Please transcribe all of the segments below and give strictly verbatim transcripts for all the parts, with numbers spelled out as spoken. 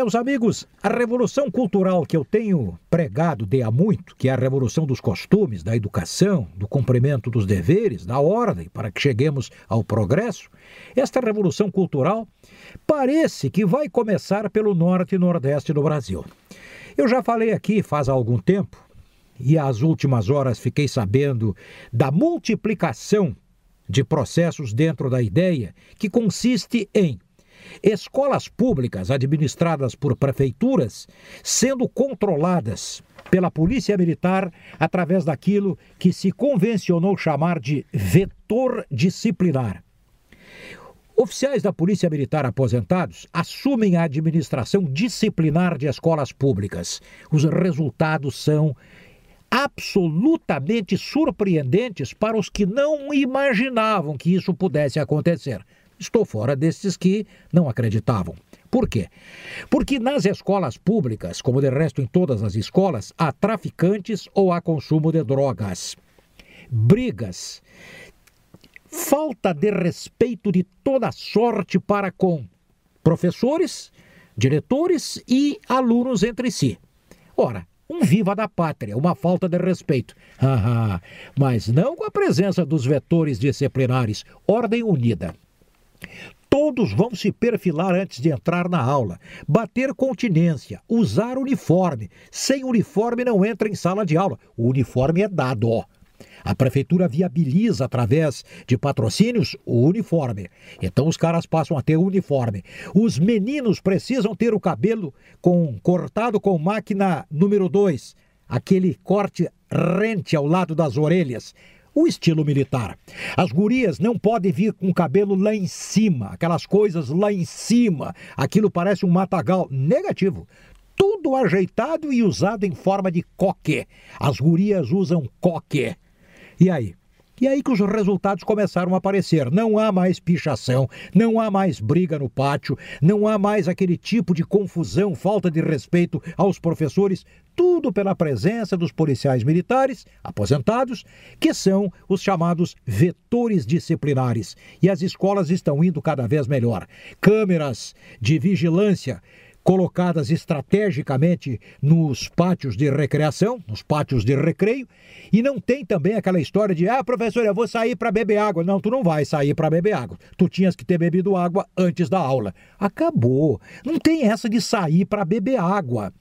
Meus amigos, a revolução cultural que eu tenho pregado de há muito, que é a revolução dos costumes, da educação, do cumprimento dos deveres, da ordem, para que cheguemos ao progresso, esta revolução cultural parece que vai começar pelo norte e nordeste do Brasil. Eu já falei aqui faz algum tempo, e às últimas horas fiquei sabendo da multiplicação de processos dentro da ideia, que consiste em escolas públicas administradas por prefeituras sendo controladas pela polícia militar através daquilo que se convencionou chamar de vetor disciplinar. Oficiais da polícia militar aposentados assumem a administração disciplinar de escolas públicas. Os resultados são absolutamente surpreendentes para os que não imaginavam que isso pudesse acontecer. Estou fora desses que não acreditavam. Por quê? Porque nas escolas públicas, como de resto em todas as escolas, há traficantes ou há consumo de drogas, brigas, falta de respeito de toda sorte para com professores, diretores e alunos entre si. Ora, um viva da pátria, uma falta de respeito. Mas não com a presença dos vetores disciplinares, ordem unida. Todos vão se perfilar antes de entrar na aula, bater continência, usar uniforme. Sem uniforme não entra em sala de aula. O uniforme é dado, ó. A prefeitura viabiliza através de patrocínios o uniforme. Então os caras passam a ter o uniforme. Os meninos precisam ter o cabelo com, cortado com máquina número dois, aquele corte rente ao lado das orelhas. O estilo militar. As gurias não podem vir com o cabelo lá em cima, aquelas coisas lá em cima. Aquilo parece um matagal. Negativo. Tudo ajeitado e usado em forma de coque. As gurias usam coque. E aí? E aí que os resultados começaram a aparecer. Não há mais pichação, não há mais briga no pátio, não há mais aquele tipo de confusão, falta de respeito aos professores. Tudo pela presença dos policiais militares aposentados, que são os chamados vetores disciplinares. E as escolas estão indo cada vez melhor. Câmeras de vigilância colocadas estrategicamente nos pátios de recreação, nos pátios de recreio. E não tem também aquela história de, ah, professor, eu vou sair para beber água. Não, tu não vai sair para beber água. Tu tinhas que ter bebido água antes da aula. Acabou. Não tem essa de sair para beber água.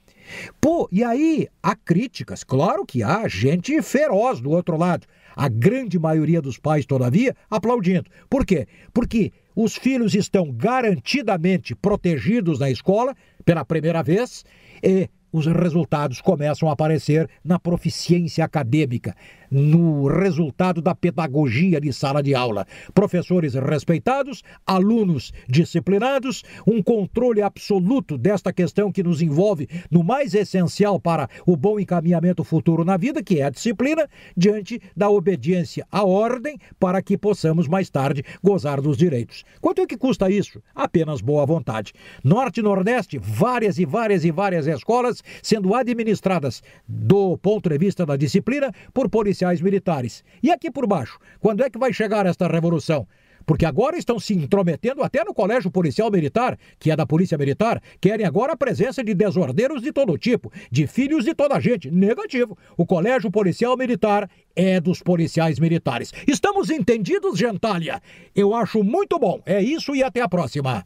Pô, e aí há críticas, claro que há gente feroz do outro lado. A grande maioria dos pais, todavia, aplaudindo. Por quê? Porque os filhos estão garantidamente protegidos na escola pela primeira vez e os resultados começam a aparecer na proficiência acadêmica, no resultado da pedagogia de sala de aula. Professores respeitados, alunos disciplinados, um controle absoluto desta questão que nos envolve no mais essencial para o bom encaminhamento futuro na vida, que é a disciplina, diante da obediência à ordem, para que possamos mais tarde gozar dos direitos. Quanto é que custa isso? Apenas boa vontade. Norte e Nordeste, várias e várias e várias escolas sendo administradas, do ponto de vista da disciplina, por policiais policiais militares. E aqui por baixo, quando é que vai chegar esta revolução? Porque agora estão se intrometendo até no colégio policial militar, que é da polícia militar, querem agora a presença de desordeiros de todo tipo, de filhos de toda gente. Negativo. O colégio policial militar é dos policiais militares. Estamos entendidos, gentalha? Eu acho muito bom. É isso e até a próxima.